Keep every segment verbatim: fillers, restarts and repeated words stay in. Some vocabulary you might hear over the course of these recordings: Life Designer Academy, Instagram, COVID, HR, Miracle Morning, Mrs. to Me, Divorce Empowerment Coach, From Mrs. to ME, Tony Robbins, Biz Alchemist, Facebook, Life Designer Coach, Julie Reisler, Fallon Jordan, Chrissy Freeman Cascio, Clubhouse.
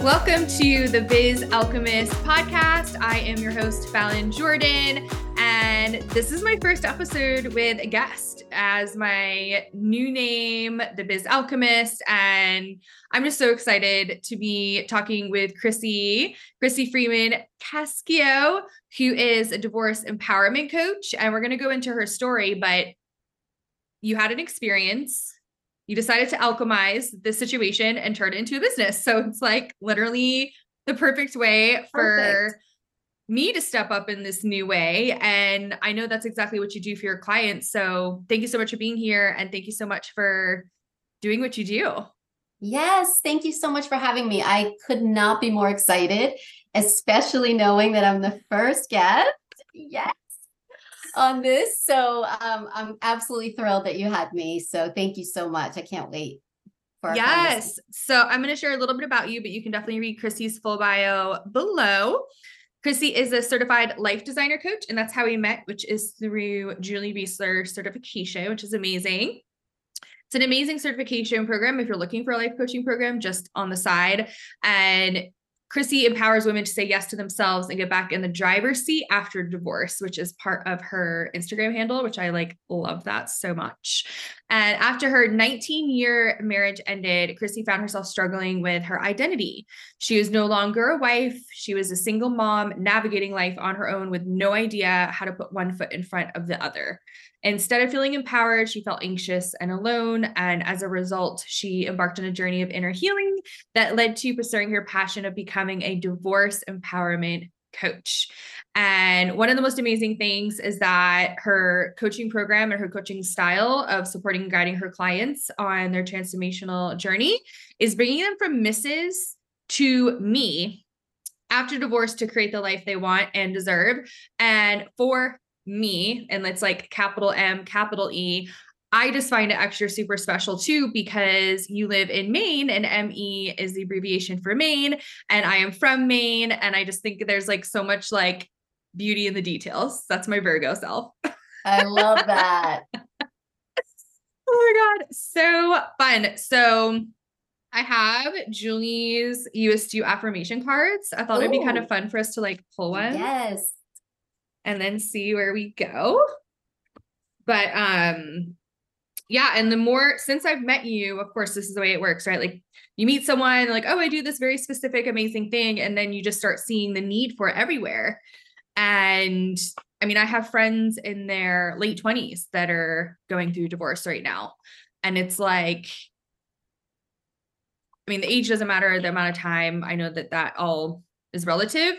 Welcome to the Biz Alchemist podcast. I am your host, Fallon Jordan, and this is my first episode with a guest as my new name, the Biz Alchemist. And I'm just so excited to be talking with Chrissy, Chrissy Freeman Cascio, who is a divorce empowerment coach. And we're going to go into her story, but you had an experience. You decided to alchemize this situation and turn it into a business. So it's like literally the perfect way for perfect. me to step up in this new way. And I know that's exactly what you do for your clients. So thank you so much for being here. And thank you so much for doing what you do. Yes. Thank you so much for having me. I could not be more excited, especially knowing that I'm the first guest. Yes. on this. So um, I'm absolutely thrilled that you had me. So thank you so much. I can't wait. For yes. So I'm going to share a little bit about you, but you can definitely read Chrissy's full bio below. Chrissy is a certified life designer coach, and that's how we met, which is through Julie Reisler certification, which is amazing. It's an amazing certification program if you're looking for a life coaching program just on the side. And Chrissy empowers women to say yes to themselves and get back in the driver's seat after divorce, which is part of her Instagram handle, which I like love that so much. And after her nineteen year marriage ended, Chrissy found herself struggling with her identity. She was no longer a wife. She was a single mom navigating life on her own with no idea how to put one foot in front of the other. Instead of feeling empowered, she felt anxious and alone. And as a result, she embarked on a journey of inner healing that led to pursuing her passion of becoming a divorce empowerment coach. And one of the most amazing things is that her coaching program and her coaching style of supporting and guiding her clients on their transformational journey is bringing them from Missus to Me after divorce to create the life they want and deserve. And for me, and it's like capital M, capital E. I just find it extra super special too, because you live in Maine and M E is the abbreviation for Maine, and I am from Maine. And I just think there's like so much like beauty in the details. That's my Virgo self. I love that. Oh my God. So fun. So I have Julie's U S D affirmation cards. I thought Ooh. It'd be kind of fun for us to like pull one. Yes. And then see where we go. But um, yeah, and the more, since I've met you, of course, this is the way it works, right? Like you meet someone like, oh, I do this very specific, amazing thing. And then you just start seeing the need for it everywhere. And I mean, I have friends in their late twenties that are going through divorce right now. And it's like, I mean, the age doesn't matter, the amount of time. I know that that all is relative,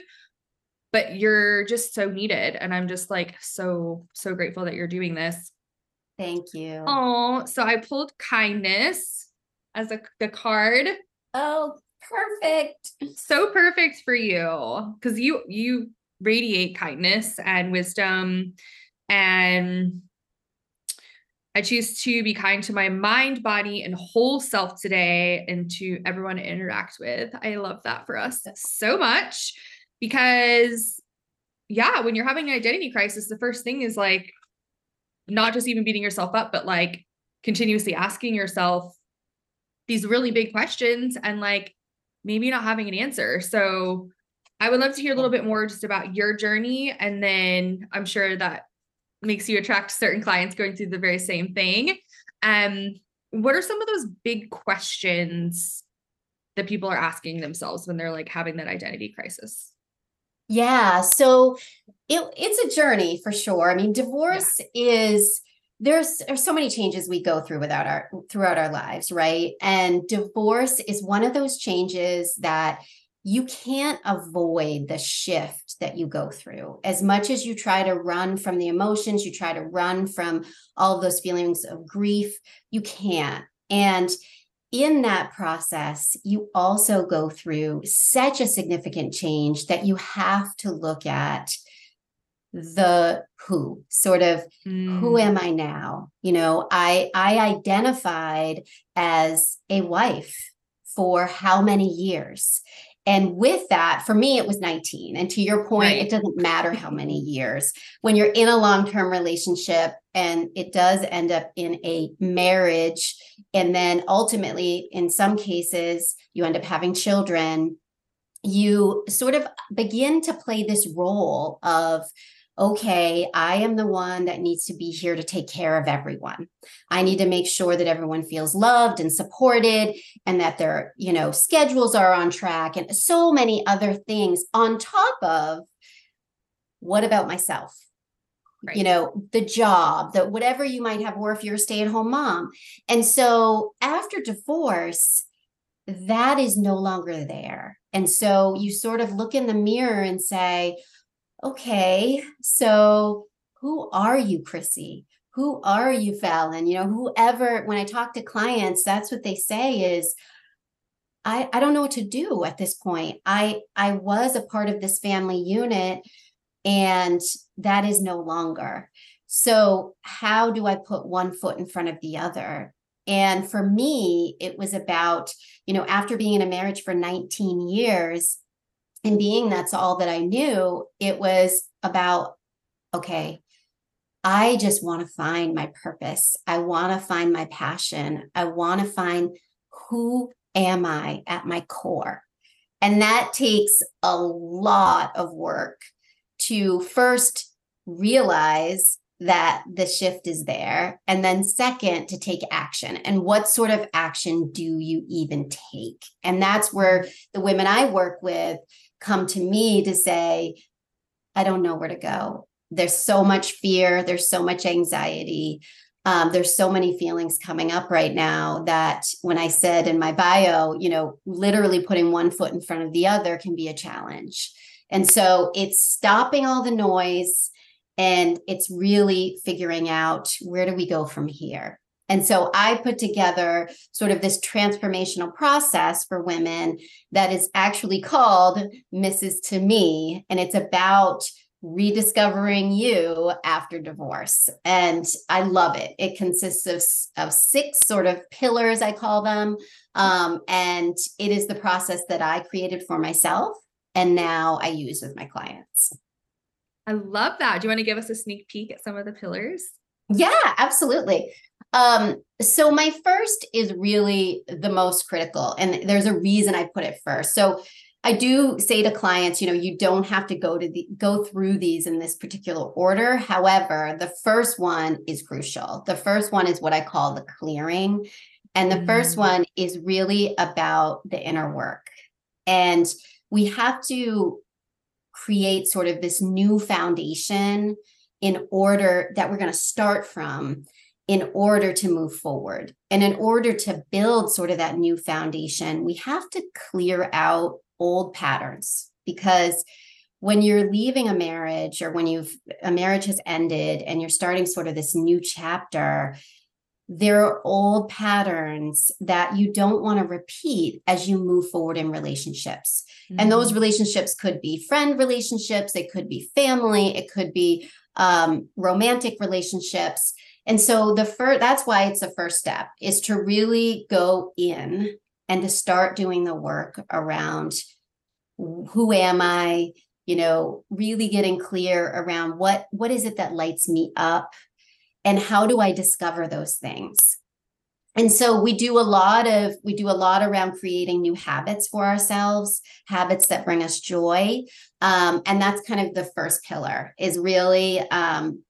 but you're just so needed. And I'm just like, so, so grateful that you're doing this. Thank you. Oh, so I pulled kindness as a the card. Oh, perfect. So perfect for you. Cause you, you radiate kindness and wisdom. And I choose to be kind to my mind, body, and whole self today and to everyone I interact with. I love that for us so much. Because yeah, when you're having an identity crisis, the first thing is like, not just even beating yourself up, but like continuously asking yourself these really big questions and like, maybe not having an answer. So I would love to hear a little bit more just about your journey. And then I'm sure that makes you attract certain clients going through the very same thing. Um, what are some of those big questions that people are asking themselves when they're like having that identity crisis? Yeah. So it, it's a journey for sure. I mean, divorce yeah. is, there's, there's so many changes we go through without our, throughout our lives. Right. And divorce is one of those changes that you can't avoid the shift that you go through. As much as you try to run from the emotions, you try to run from all of those feelings of grief, you can't. And in that process, you also go through such a significant change that you have to look at the who, sort of, mm. who am I now? You know, I, I identified as a wife for how many years? And with that, for me, it was nineteen. And to your point, right. It doesn't matter how many years. When you're in a long-term relationship and it does end up in a marriage, and then ultimately, in some cases, you end up having children, you sort of begin to play this role of, okay, I am the one that needs to be here to take care of everyone. I need to make sure that everyone feels loved and supported and that their, you know, schedules are on track and so many other things on top of what about myself? Right. You know, the job, that whatever you might have, or if you're a stay-at-home mom. And so after divorce, that is no longer there. And so you sort of look in the mirror and say, okay, so who are you, Chrissy? Who are you, Fallon? You know, whoever, when I talk to clients, that's what they say is, I, I don't know what to do at this point. I, I was a part of this family unit and that is no longer. So how do I put one foot in front of the other? And for me, it was about, you know, after being in a marriage for nineteen years, and being that's all that I knew, it was about, okay, I just want to find my purpose. I want to find my passion. I want to find who am I at my core. And that takes a lot of work to first realize that the shift is there. And then second, to take action. And what sort of action do you even take? And that's where the women I work with come to me to say, I don't know where to go. There's so much fear. There's so much anxiety. Um, there's so many feelings coming up right now that when I said in my bio, you know, literally putting one foot in front of the other can be a challenge. And so it's stopping all the noise and it's really figuring out where do we go from here. And so I put together sort of this transformational process for women that is actually called Missus to Me. And it's about rediscovering you after divorce. And I love it. It consists of, of six sort of pillars, I call them. Um, and it is the process that I created for myself. And now I use with my clients. I love that. Do you want to give us a sneak peek at some of the pillars? Yeah, absolutely. Um, so my first is really the most critical, and there's a reason I put it first. So I do say to clients, you know, you don't have to go to the, go through these in this particular order. However, the first one is crucial. The first one is what I call the clearing. And the mm-hmm. first one is really about the inner work. And we have to create sort of this new foundation in order that we're going to start from in order to move forward. And in order to build sort of that new foundation, we have to clear out old patterns, because when you're leaving a marriage or when you've a marriage has ended and you're starting sort of this new chapter, there are old patterns that you don't want to repeat as you move forward in relationships. Mm-hmm. And those relationships could be friend relationships, it could be family, it could be um, romantic relationships. And so the first, that's why it's the first step, is to really go in and to start doing the work around who am I, you know, really getting clear around what what is it that lights me up. And how do I discover those things? And so we do a lot of, we do a lot around creating new habits for ourselves, habits that bring us joy. Um, and that's kind of the first pillar, is really um,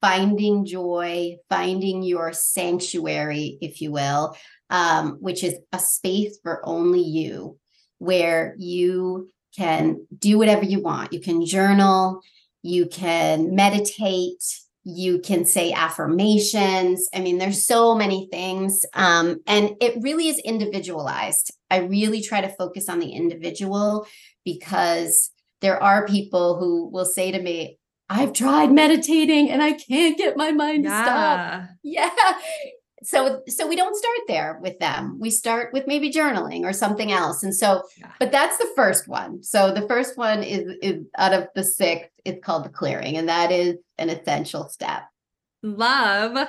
finding joy, finding your sanctuary, if you will, um, which is a space for only you, where you can do whatever you want. You can journal, you can meditate, you can say affirmations. I mean, there's so many things. Um, and it really is individualized. I really try to focus on the individual, because there are people who will say to me, I've tried meditating and I can't get my mind yeah. to stop. Yeah. So, so we don't start there with them. We start with maybe journaling or something else. And so, yeah. but that's the first one. So the first one is, is out of the six, it's called the clearing. And that is an essential step. Love.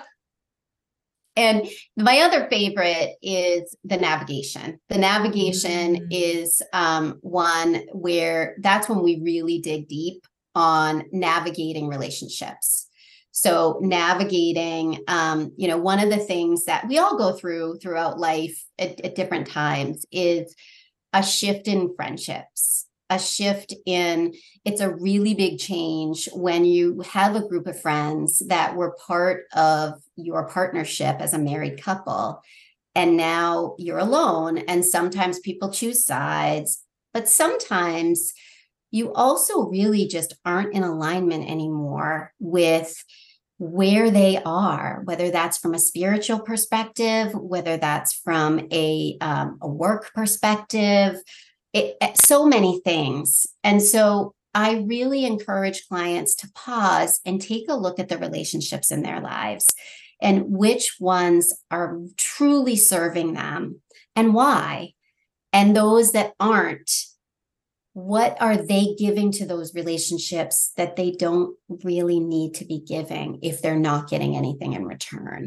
And my other favorite is the navigation. The navigation mm-hmm. is um, one where that's when we really dig deep on navigating relationships. So navigating, um, you know, one of the things that we all go through throughout life at, at different times is a shift in friendships, a shift in, it's a really big change when you have a group of friends that were part of your partnership as a married couple, and now you're alone. And sometimes people choose sides, but sometimes you also really just aren't in alignment anymore with where they are, whether that's from a spiritual perspective, whether that's from a, um, a work perspective, it, so many things. And so I really encourage clients to pause and take a look at the relationships in their lives and which ones are truly serving them and why. And those that aren't, what are they giving to those relationships that they don't really need to be giving if they're not getting anything in return?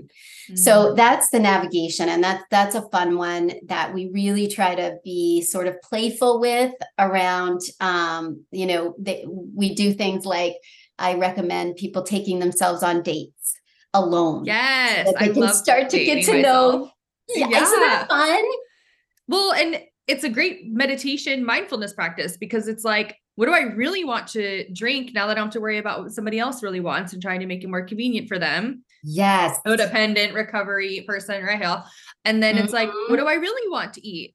Mm-hmm. So that's the navigation. And that's, that's a fun one that we really try to be sort of playful with around, um, you know, they, we do things like, I recommend people taking themselves on dates alone. Yes. So that they I can start to get to know. Myself. Yeah. yeah. Isn't that fun? Well, and it's a great meditation mindfulness practice because it's like, what do I really want to drink now that I don't have to worry about what somebody else really wants and trying to make it more convenient for them? Yes. Codependent recovery person, right? Hell. And then mm-hmm. it's like, what do I really want to eat?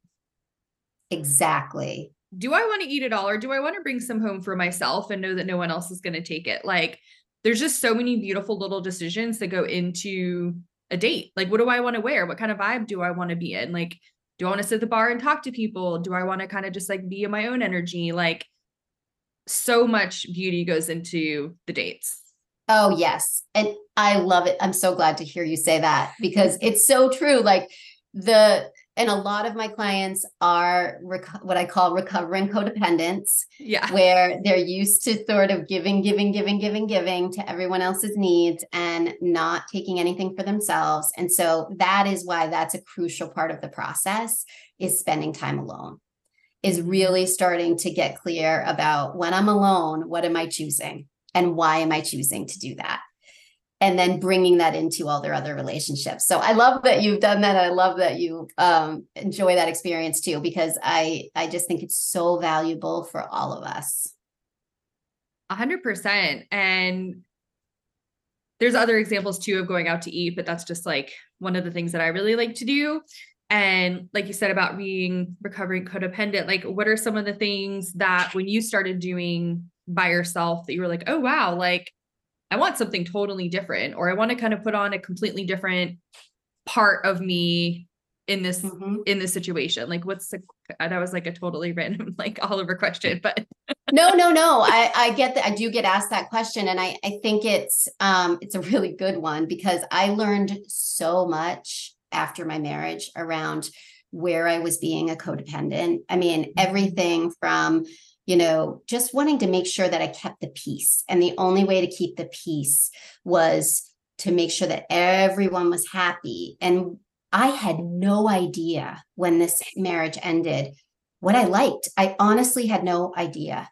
Exactly. Do I want to eat it all? Or do I want to bring some home for myself and know that no one else is going to take it? Like, there's just so many beautiful little decisions that go into a date. Like, what do I want to wear? What kind of vibe do I want to be in? Like, do I want to sit at the bar and talk to people? Do I want to kind of just like be in my own energy? Like, so much beauty goes into the dates. Oh, yes. And I love it. I'm so glad to hear you say that because it's so true. Like the, and a lot of my clients are reco- what I call recovering codependents, yeah. where they're used to sort of giving, giving, giving, giving, giving to everyone else's needs and not taking anything for themselves. And so that is why that's a crucial part of the process, is spending time alone, is really starting to get clear about when I'm alone, what am I choosing and why am I choosing to do that? And then bringing that into all their other relationships. So I love that you've done that. I love that you um, enjoy that experience too, because I, I just think it's so valuable for all of us. A hundred percent. And there's other examples too of going out to eat, but that's just like one of the things that I really like to do. And like you said about being recovering codependent, like what are some of the things that when you started doing by yourself that you were like, oh, wow, like I want something totally different, or I want to kind of put on a completely different part of me in this, mm-hmm. in this situation. Like what's the, that was like a totally random, like all over question, but no, no, no. I, I get that. I do get asked that question. And I, I think it's, um, it's a really good one because I learned so much after my marriage around where I was being a codependent. I mean, everything from, you know, just wanting to make sure that I kept the peace. And the only way to keep the peace was to make sure that everyone was happy. And I had no idea when this marriage ended what I liked. I honestly had no idea.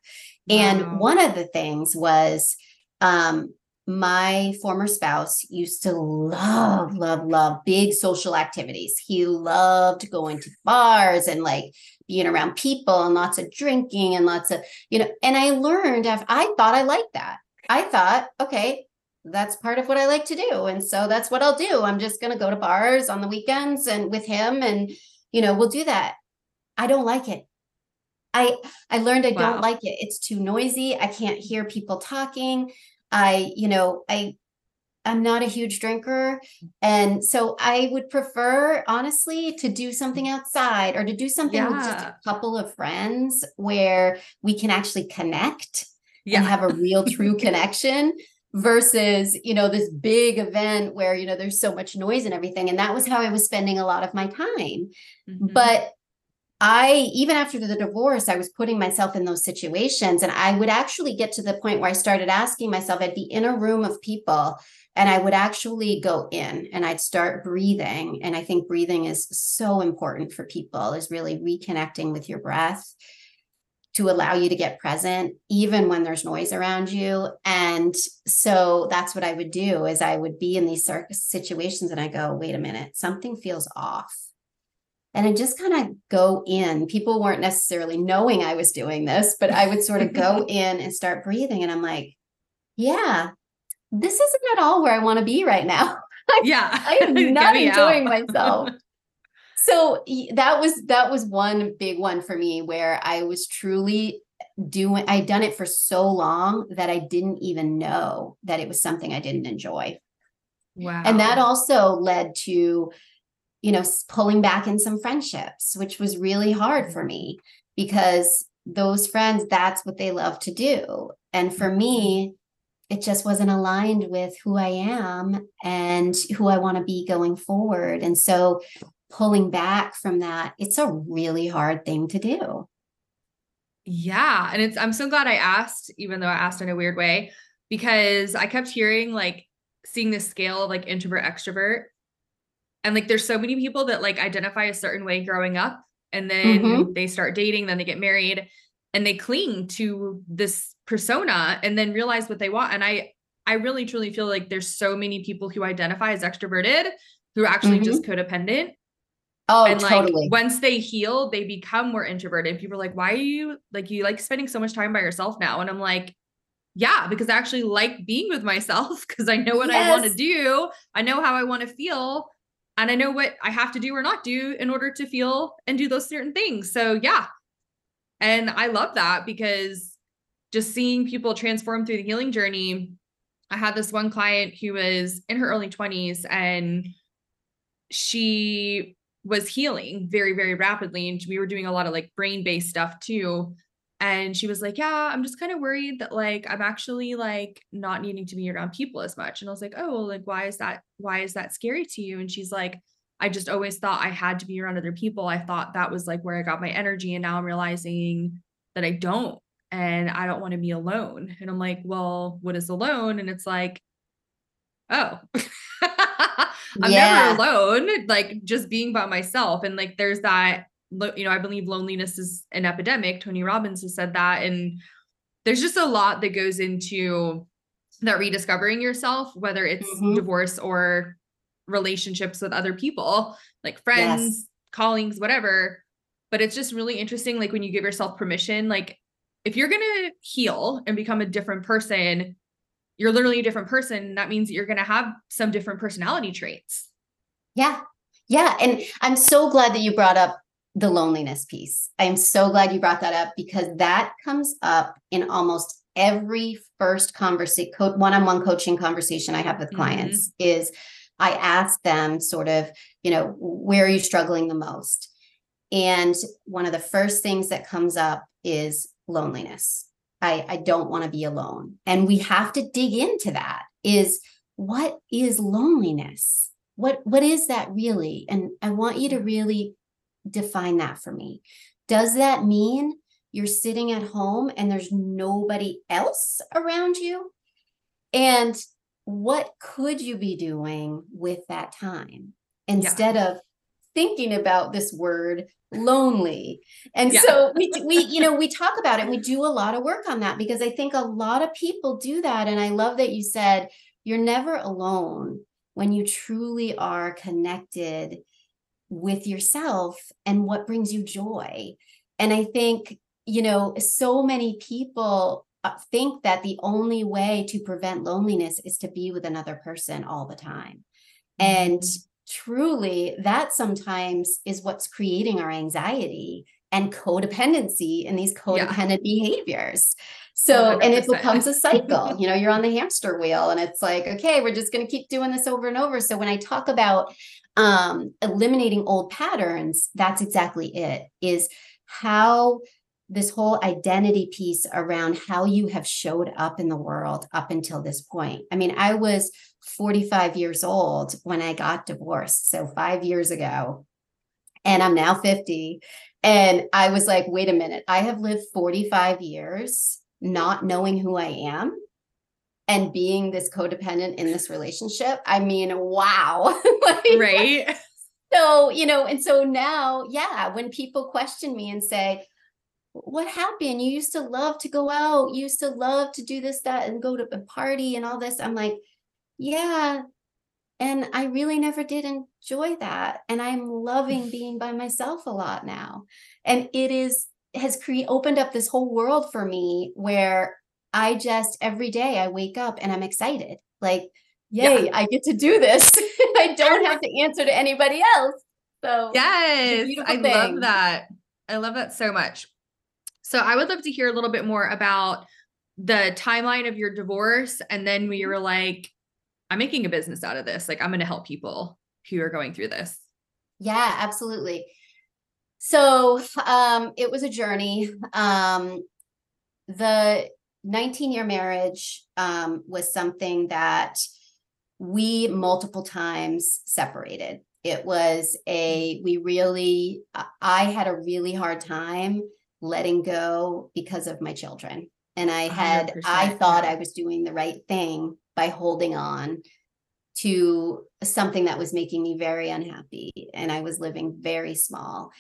Wow. And one of the things was um, my former spouse used to love, love, love big social activities. He loved going to bars and like, being around people and lots of drinking and lots of, you know, and I learned after, I thought I liked that. I thought, okay, that's part of what I like to do. And so that's what I'll do. I'm just going to go to bars on the weekends and with him and, you know, we'll do that. I don't like it. I, I learned I wow. don't like it. It's too noisy. I can't hear people talking. I, you know, I, I'm not a huge drinker. And so I would prefer, honestly, to do something outside or to do something yeah. with just a couple of friends where we can actually connect yeah. and have a real true connection versus, you know, this big event where, you know, there's so much noise and everything. And that was how I was spending a lot of my time. Mm-hmm. But I, even after the divorce, I was putting myself in those situations. And I would actually get to the point where I started asking myself, I'd be in a room of people and I would actually go in and I'd start breathing. And I think breathing is so important for people, is really reconnecting with your breath to allow you to get present, even when there's noise around you. And so that's what I would do, is I would be in these situations and I go, wait a minute, something feels off. And I just kind of go in. People weren't necessarily knowing I was doing this, but I would sort of go in and start breathing. And I'm like, yeah, this isn't at all where I want to be right now. Yeah. I am not enjoying myself. So that was, that was one big one for me where I was truly doing, I'd done it for so long that I didn't even know that it was something I didn't enjoy. Wow. And that also led to, you know, pulling back in some friendships, which was really hard for me because those friends, that's what they love to do. And for me, it just wasn't aligned with who I am and who I want to be going forward. And so pulling back from that, it's a really hard thing to do. Yeah. And it's, I'm so glad I asked, even though I asked in a weird way, because I kept hearing, like, seeing this scale of like introvert, extrovert. And like, there's so many people that like identify a certain way growing up, and then mm-hmm. they start dating, then they get married, and they cling to this persona and then realize what they want. And I, I really truly feel like there's so many people who identify as extroverted who are actually mm-hmm. just codependent. Oh, and like totally. Once they heal, they become more introverted. People are like, why are you like, you like spending so much time by yourself now? And I'm like, yeah, because I actually like being with myself because I know what yes. I want to do. I know how I want to feel. And I know what I have to do or not do in order to feel and do those certain things. So yeah. And I love that because just seeing people transform through the healing journey. I had this one client who was in her early twenties and she was healing very, very rapidly. And we were doing a lot of like brain-based stuff too. And she was like, yeah, I'm just kind of worried that like, I'm actually like not needing to be around people as much. And I was like, oh, well, like, why is that? Why is that scary to you? And she's like, I just always thought I had to be around other people. I thought that was like where I got my energy. And now I'm realizing that I don't, and I don't want to be alone. And I'm like, well, what is alone? And it's like, oh, I'm yeah. never alone. Like just being by myself. And like, there's that, you know, I believe loneliness is an epidemic. Tony Robbins has said that. And there's just a lot that goes into that rediscovering yourself, whether it's mm-hmm. divorce or relationships with other people, like friends, yes. colleagues, whatever. But it's just really interesting. Like when you give yourself permission, like if you're going to heal and become a different person, you're literally a different person. That means that you're going to have some different personality traits. Yeah. Yeah. And I'm so glad that you brought up the loneliness piece. I'm so glad you brought that up because that comes up in almost every first conversation, co- one-on-one coaching conversation I have with clients mm-hmm. is I ask them sort of, you know, where are you struggling the most? And one of the first things that comes up is loneliness. I, I don't want to be alone. And we have to dig into that is what is loneliness? What, what is that really? And I want you to really define that for me. Does that mean you're sitting at home and there's nobody else around you? And what could you be doing with that time instead yeah. of thinking about this word lonely? And yeah. so we, we, you know, we talk about it. We do a lot of work on that because I think a lot of people do that. And I love that you said you're never alone when you truly are connected with yourself and what brings you joy. And I think, you know, so many people think that the only way to prevent loneliness is to be with another person all the time. Mm-hmm. And truly, that sometimes is what's creating our anxiety and codependency and these codependent yeah. behaviors. So, one hundred percent. And it becomes a cycle, you know, you're on the hamster wheel and it's like, okay, we're just going to keep doing this over and over. So when I talk about um, eliminating old patterns, that's exactly it, is how this whole identity piece around how you have showed up in the world up until this point. I mean, I was forty-five years old when I got divorced. So five years ago, and I'm now fifty. And I was like, wait a minute, I have lived forty-five years not knowing who I am and being this codependent in this relationship. I mean, wow. Like, right. So, you know, and so now, yeah, when people question me and say, what happened? You used to love to go out. You used to love to do this, that, and go to a party and all this. I'm like, yeah, And I really never did enjoy that. And I'm loving being by myself a lot now. And it is has cre- opened up this whole world for me where I just, every day I wake up and I'm excited. Like, yay, yeah. I get to do this. I don't have to answer to anybody else. So yes, I thing. love that. I love that so much. So I would love to hear a little bit more about the timeline of your divorce. And then we were like, I'm making a business out of this. Like, I'm going to help people who are going through this. Yeah, absolutely. So, um, it was a journey. Um, the nineteen year marriage, um, was something that we multiple times separated. It was a, we really, I had a really hard time letting go because of my children. And I had, one hundred percent. I thought I was doing the right thing by holding on to something that was making me very unhappy. And I was living very small.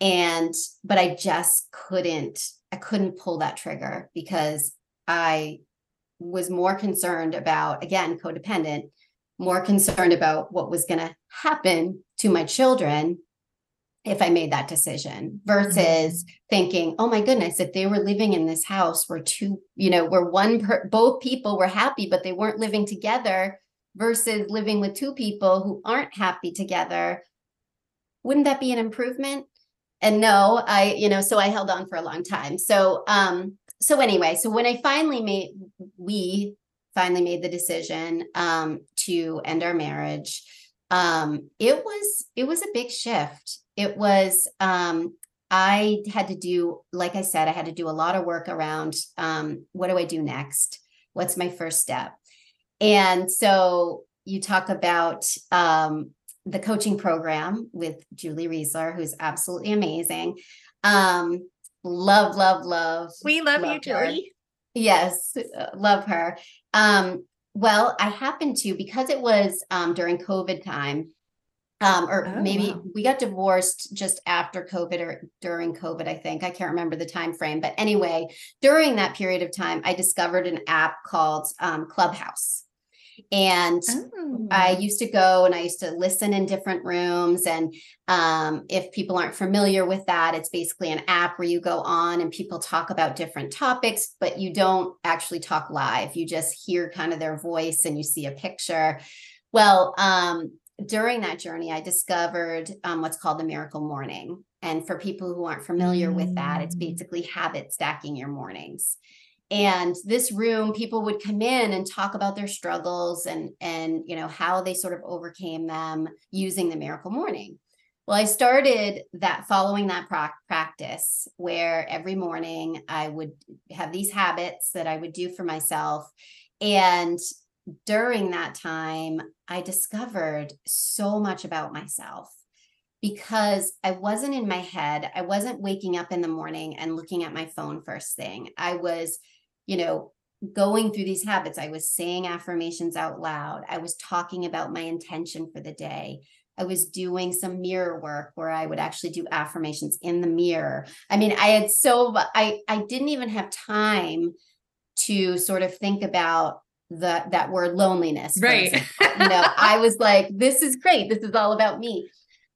And, but I just couldn't, I couldn't pull that trigger because I was more concerned about, again, codependent, more concerned about what was going to happen to my children if I made that decision versus mm-hmm. thinking, oh my goodness, if they were living in this house where two, you know, where one, per- both people were happy, but they weren't living together versus living with two people who aren't happy together, wouldn't that be an improvement? And no, I, you know, so I held on for a long time. So, um, so anyway, so when I finally made, we finally made the decision, um, to end our marriage, um, it was, it was a big shift. It was, um, I had to do, like I said, I had to do a lot of work around, um, what do I do next? What's my first step? And so you talk about, um, the coaching program with Julie Reisler, who's absolutely amazing. Um, love, love, love. We love you, Julie. Yes. Love her. Um, well, I happened to, because it was, um, during COVID time, Um, or oh, maybe wow. we got divorced just after COVID or during COVID, I think. I can't remember the time frame. But anyway, during that period of time, I discovered an app called um, Clubhouse. And oh. I used to go and I used to listen in different rooms. And um, if people aren't familiar with that, it's basically an app where you go on and people talk about different topics, but you don't actually talk live. You just hear kind of their voice and you see a picture. Well, um, during that journey, I discovered um, what's called the Miracle Morning. And for people who aren't familiar with that, it's basically habit stacking your mornings. And this room, people would come in and talk about their struggles and, and you know, how they sort of overcame them using the Miracle Morning. Well, I started that following that pra- practice where every morning I would have these habits that I would do for myself. And during that time, I discovered so much about myself because I wasn't in my head. I wasn't waking up in the morning and looking at my phone first thing. I was, you know, going through these habits. I was saying affirmations out loud. I was talking about my intention for the day. I was doing some mirror work where I would actually do affirmations in the mirror. I mean, I had so, I, I didn't even have time to sort of think about the that word loneliness, right? You know, I was like, this is great. This is all about me.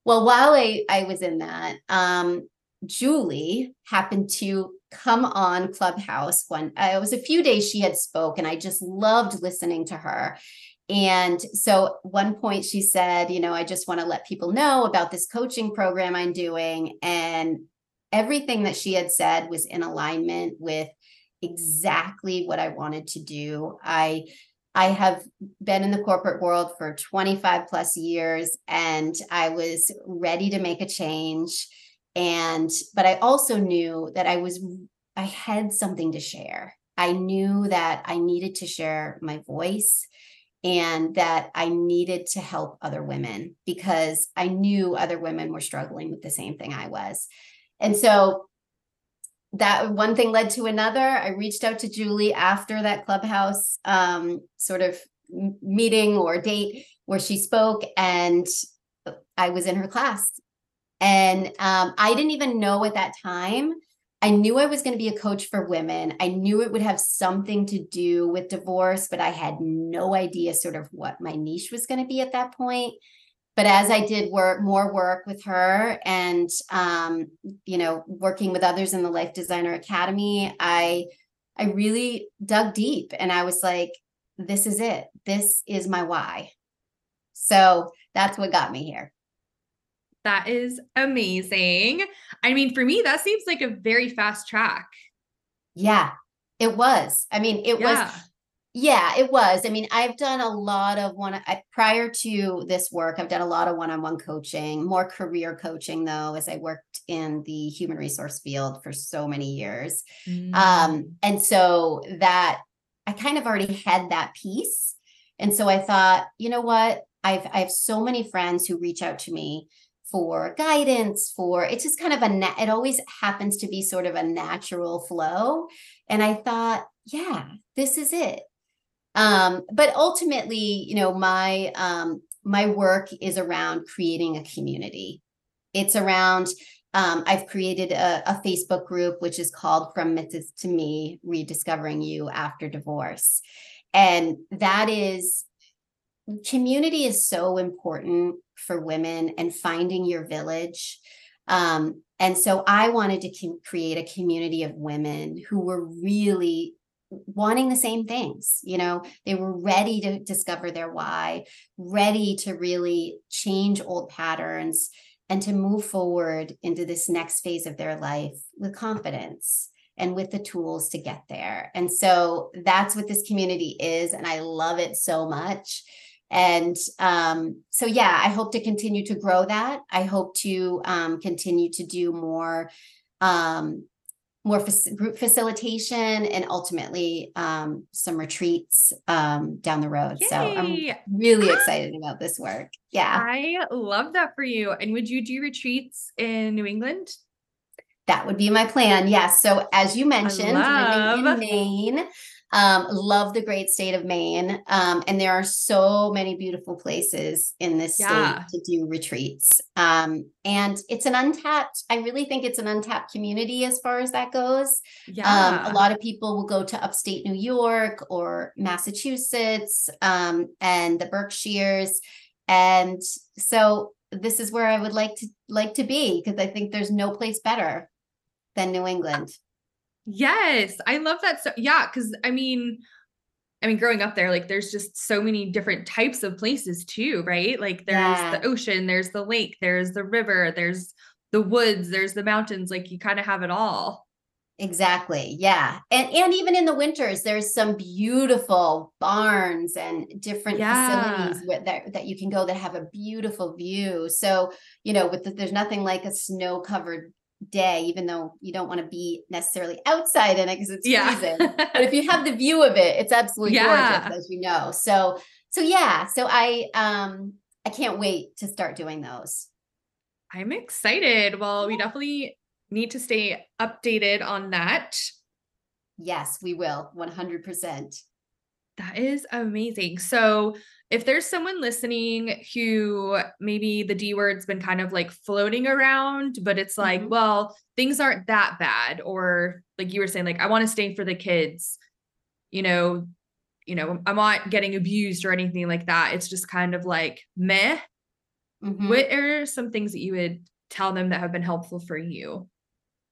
Well, while I, I was in that, um, Julie happened to come on Clubhouse one. Uh, it was a few days she had spoke, and I just loved listening to her. And so one point she said, you know, I just want to let people know about this coaching program I'm doing. And everything that she had said was in alignment with exactly what I wanted to do. I, I have been in the corporate world for twenty-five plus years and I was ready to make a change. And, but I also knew that I was, I had something to share. I knew that I needed to share my voice and that I needed to help other women because I knew other women were struggling with the same thing I was. And so that one thing led to another. I reached out to Julie after that Clubhouse um, sort of meeting or date where she spoke, and I was in her class. And um, I didn't even know at that time I knew I was going to be a coach for women. I knew it would have something to do with divorce, but I had no idea sort of what my niche was going to be at that point. But as I did work more work with her and, um, you know, working with others in the Life Designer Academy, I, I really dug deep and I was like, this is it. This is my why. So that's what got me here. That is amazing. I mean, for me, that seems like a very fast track. Yeah, it was. I mean, it yeah. was. Yeah, it was. I mean, I've done a lot of one I, prior to this work. I've done a lot of one-on-one coaching, more career coaching, though, as I worked in the human resource field for so many years. Mm. Um, and so that I kind of already had that piece. And so I thought, you know what? I've I have so many friends who reach out to me for guidance, for it's just kind of a, na- it always happens to be sort of a natural flow. And I thought, yeah, this is it. Um, but ultimately, you know, my, um, my work is around creating a community. It's around, um, I've created a, a Facebook group, which is called From Missus to Me, Rediscovering You After Divorce. And that is, community is so important for women and finding your village. Um, and so I wanted to com- create a community of women who were really wanting the same things. You know, they were ready to discover their why, ready to really change old patterns and to move forward into this next phase of their life with confidence and with the tools to get there. And so that's what this community is. And I love it so much. And um, so, yeah, I hope to continue to grow that. I hope to um, continue to do more, um, more fac- group facilitation and ultimately um, some retreats um, down the road. Yay. So I'm really excited about this work. Yeah. I love that for you. And would you do retreats in New England? That would be my plan. Yes. So as you mentioned, I love- living in Maine. Um, love the great state of Maine. Um, and there are so many beautiful places in this yeah. state to do retreats. Um, and it's an untapped, I really think it's an untapped community as far as that goes. Yeah. Um, a lot of people will go to upstate New York or Massachusetts, um, and the Berkshires. And so this is where I would like to, like to be, because I think there's no place better than New England. Yes. I love that. So yeah. Cause I mean, I mean, growing up there, like there's just so many different types of places too, right? Like there's yeah. the ocean, there's the lake, there's the river, there's the woods, there's the mountains. Like you kind of have it all. Exactly. Yeah. And, and even in the winters, there's some beautiful barns and different yeah. facilities where, that, that you can go that have a beautiful view. So, you know, with the, there's nothing like a snow covered day, even though you don't want to be necessarily outside in it because it's yeah. freezing. But if you have the view of it, it's absolutely yeah. gorgeous, as you know. So, so yeah, so I, um, I can't wait to start doing those. I'm excited. Well, we definitely need to stay updated on that. Yes, we will. one hundred percent. That is amazing. So if there's someone listening who maybe the D word's been kind of like floating around, but it's like, mm-hmm. well, things aren't that bad. Or like you were saying, like, I want to stay for the kids, you know, you know, I'm not getting abused or anything like that. It's just kind of like, meh, mm-hmm. What are some things that you would tell them that have been helpful for you?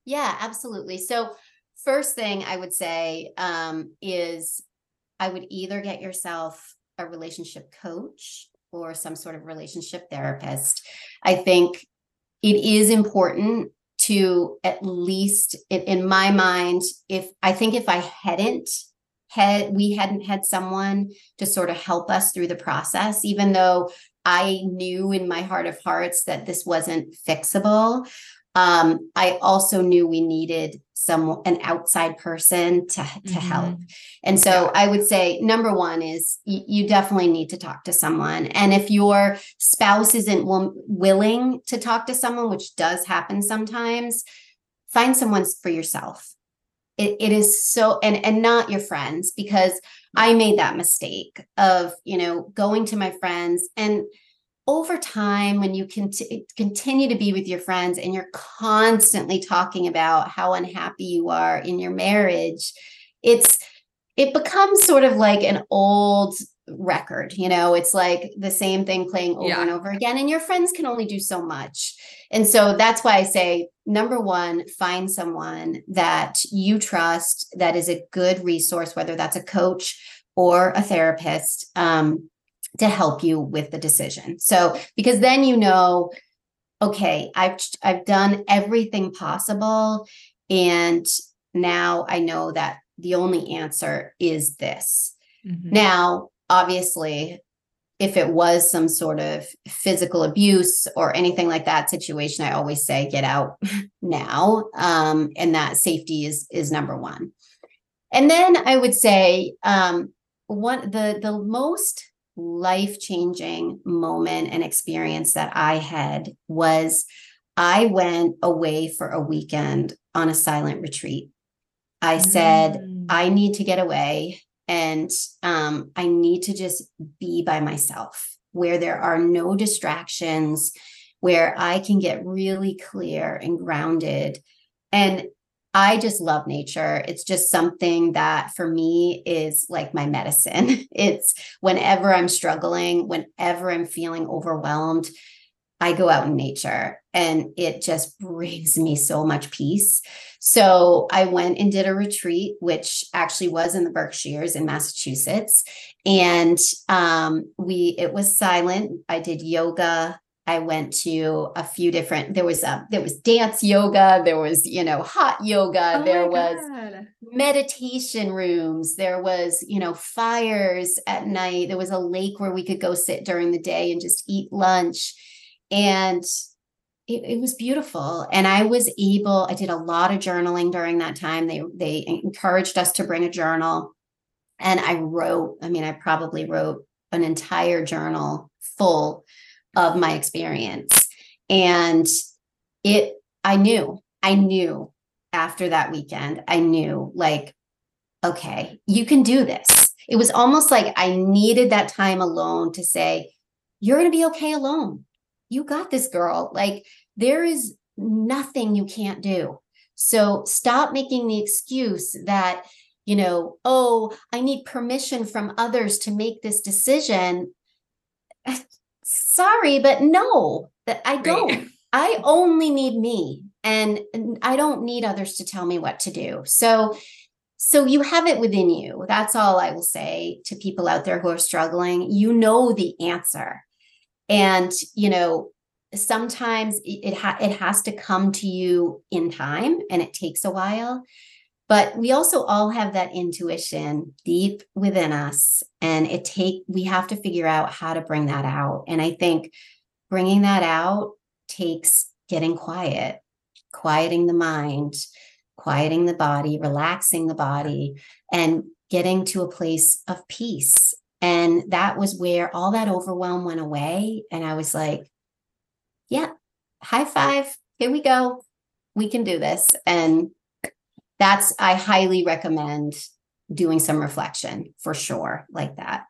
Yeah, absolutely. So first thing I would say um, is, I would either get yourself a relationship coach or some sort of relationship therapist. I think it is important to at least in my mind, if I think if I hadn't had, we hadn't had someone to sort of help us through the process, even though I knew in my heart of hearts that this wasn't fixable. Um, I also knew we needed some an outside person to, to mm-hmm. help. And so I would say, number one is y- you definitely need to talk to someone. And if your spouse isn't w- willing to talk to someone, which does happen sometimes, find someone for yourself. It, it is so, and, and not your friends, because I made that mistake of, you know, going to my friends and over time, when you cont- continue to be with your friends and you're constantly talking about how unhappy you are in your marriage, it's it becomes sort of like an old record. You know, it's like the same thing playing over yeah. and over again, and your friends can only do so much. And so that's why I say, number one, find someone that you trust, that is a good resource, whether that's a coach or a therapist, um, to help you with the decision. So, because then you know, okay, I've, I've done everything possible, and now I know that the only answer is this. Mm-hmm. Now, obviously, if it was some sort of physical abuse or anything like that situation, I always say, get out now. Um, and that safety is, is number one. And then I would say, um, one, the, the most life-changing moment and experience that I had was I went away for a weekend on a silent retreat. I said, mm. I need to get away, and um, I need to just be by myself, where there are no distractions, where I can get really clear and grounded. And I just love nature. It's just something that for me is like my medicine. It's whenever I'm struggling, whenever I'm feeling overwhelmed, I go out in nature, and it just brings me so much peace. So I went and did a retreat, which actually was in the Berkshires in Massachusetts. And um, we, it was silent. I did yoga. I went to a few different, there was a, there was dance yoga. There was, you know, hot yoga. Oh there was God. meditation rooms. There was, you know, fires at night. There was a lake where we could go sit during the day and just eat lunch. And it, it was beautiful. And I was able, I did a lot of journaling during that time. They, they encouraged us to bring a journal. And I wrote, I mean, I probably wrote an entire journal full of my experience. And it, I knew, I knew after that weekend, I knew like, okay, you can do this. It was almost like I needed that time alone to say, you're going to be okay alone. You got this, girl. Like, there is nothing you can't do. So stop making the excuse that, you know, oh, I need permission from others to make this decision. Sorry, but no, that I don't. Right. I only need me, and I don't need others to tell me what to do. So, so you have it within you. That's all I will say to people out there who are struggling. You know the answer. And, you know, sometimes it ha- it has to come to you in time, and it takes a while, but we also all have that intuition deep within us, and it take, we have to figure out how to bring that out. And I think bringing that out takes getting quiet, quieting the mind, quieting the body, relaxing the body, and getting to a place of peace. And that was where all that overwhelm went away. And I was like, yeah, high five. Here we go. We can do this. And that's, I highly recommend doing some reflection for sure, like that.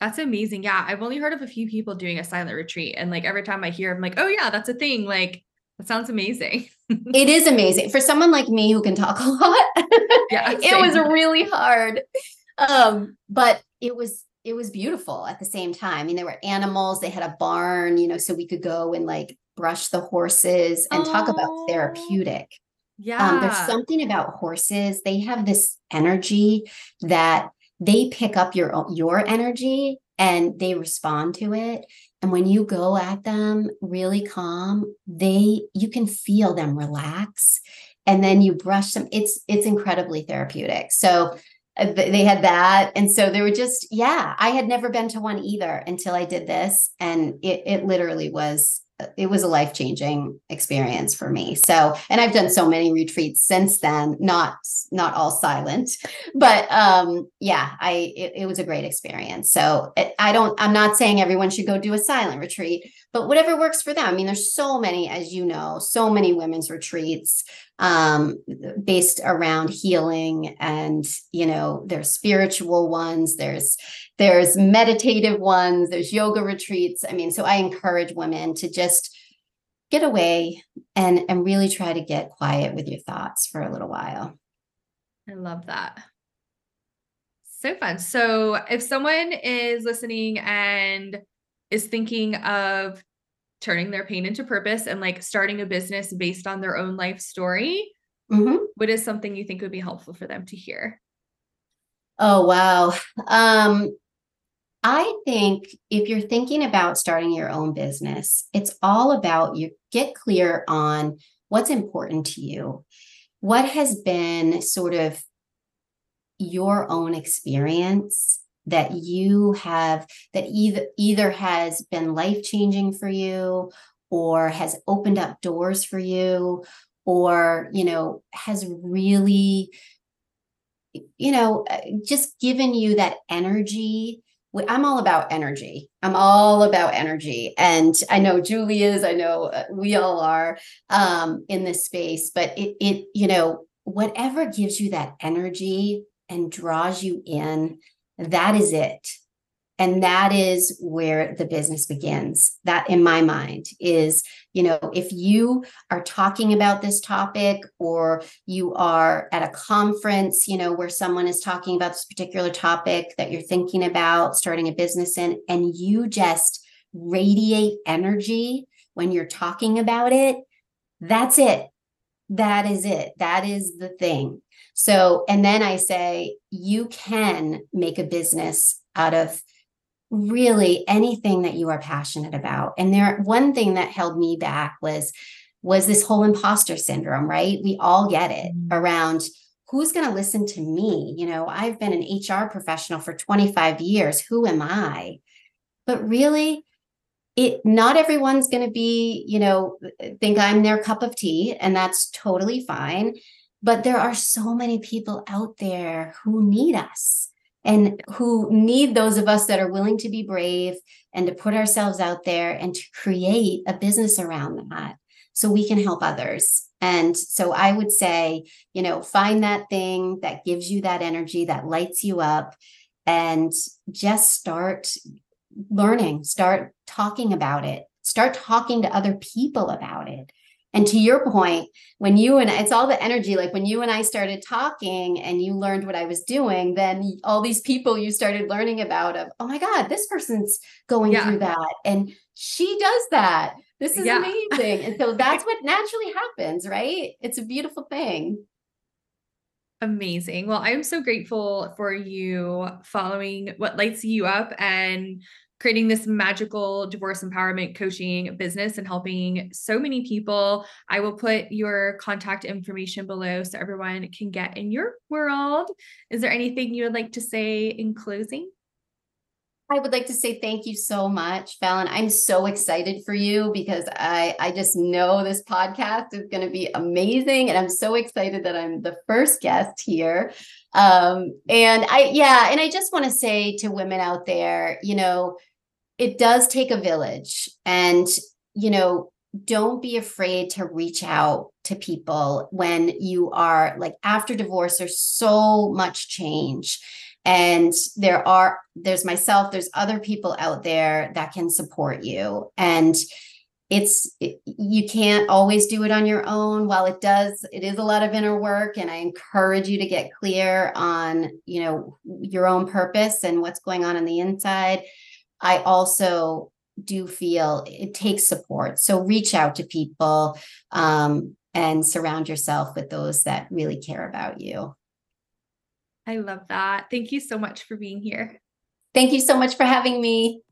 That's amazing. Yeah. I've only heard of a few people doing a silent retreat. And like every time I hear, I'm like, oh yeah, that's a thing. Like, that sounds amazing. It is amazing. For someone like me who can talk a lot, yeah, it was really hard. Um, but it was, it was beautiful at the same time. I mean, there were animals, they had a barn, you know, so we could go and like brush the horses and oh, talk about therapeutic. Yeah. Um, there's something about horses. They have this energy that they pick up your, your energy, and they respond to it. And when you go at them really calm, they, you can feel them relax, and then you brush them. It's, it's incredibly therapeutic. So they had that. And so they were just, yeah, I had never been to one either until I did this. And it, it literally was, it was a life-changing experience for me. So, and I've done so many retreats since then, not, not all silent, but um, yeah, I, it, it was a great experience. So I don't, I'm not saying everyone should go do a silent retreat, but whatever works for them. I mean, there's so many, as you know, so many women's retreats. um, based around healing, and, you know, there's spiritual ones, there's, there's meditative ones, there's yoga retreats. I mean, so I encourage women to just get away and, and really try to get quiet with your thoughts for a little while. I love that. So fun. So if someone is listening and is thinking of turning their pain into purpose and like starting a business based on their own life story, mm-hmm. what is something you think would be helpful for them to hear? Oh, wow. Um, I think if you're thinking about starting your own business, it's all about you get clear on what's important to you. What has been sort of your own experience that you have that either either has been life-changing for you, or has opened up doors for you, or, you know, has really, you know, just given you that energy. I'm all about energy. I'm all about energy. And I know Julie is, I know we all are um, in this space, but it, it, you know, whatever gives you that energy and draws you in, that is it. And that is where the business begins. That, in my mind, is, you know, if you are talking about this topic, or you are at a conference, you know, where someone is talking about this particular topic that you're thinking about starting a business in, and you just radiate energy when you're talking about it, that's it. That is it. That is the thing. So, and then I say, you can make a business out of really anything that you are passionate about. And there, one thing that held me back was, was this whole imposter syndrome, right? We all get it around who's going to listen to me. You know, I've been an H R professional for twenty-five years. Who am I? But really, it, not everyone's going to be, you know, think I'm their cup of tea, and that's totally fine. But there are so many people out there who need us, and who need those of us that are willing to be brave and to put ourselves out there and to create a business around that, so we can help others. And so I would say, you know, find that thing that gives you that energy, that lights you up, and just start learning, start talking about it, start talking to other people about it. And to your point, when you and it's all the energy, like when you and I started talking and you learned what I was doing, then all these people you started learning about of, oh my God, this person's going yeah. through that. And she does that. This is yeah. amazing. And so that's what naturally happens, right? It's a beautiful thing. Amazing. Well, I'm so grateful for you following what lights you up and creating this magical divorce empowerment coaching business and helping so many people. I will put your contact information below so everyone can get in your world. Is there anything you would like to say in closing? I would like to say thank you so much, Fallon. I'm so excited for you, because I, I just know this podcast is going to be amazing. And I'm so excited that I'm the first guest here. Um, and I, yeah, and I just want to say to women out there, you know, it does take a village, and, you know, don't be afraid to reach out to people when you are, like, after divorce, there's so much change. And there are, there's myself, there's other people out there that can support you. And it's, you can't always do it on your own. While it does, it is a lot of inner work. And I encourage you to get clear on, you know, your own purpose and what's going on on the inside. I also do feel it takes support. So reach out to people um, and surround yourself with those that really care about you. I love that. Thank you so much for being here. Thank you so much for having me.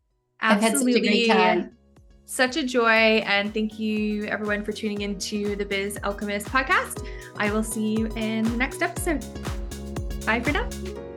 Absolutely. I've had such a great time. Such a joy. And thank you everyone for tuning into the Biz Alchemist podcast. I will see you in the next episode. Bye for now.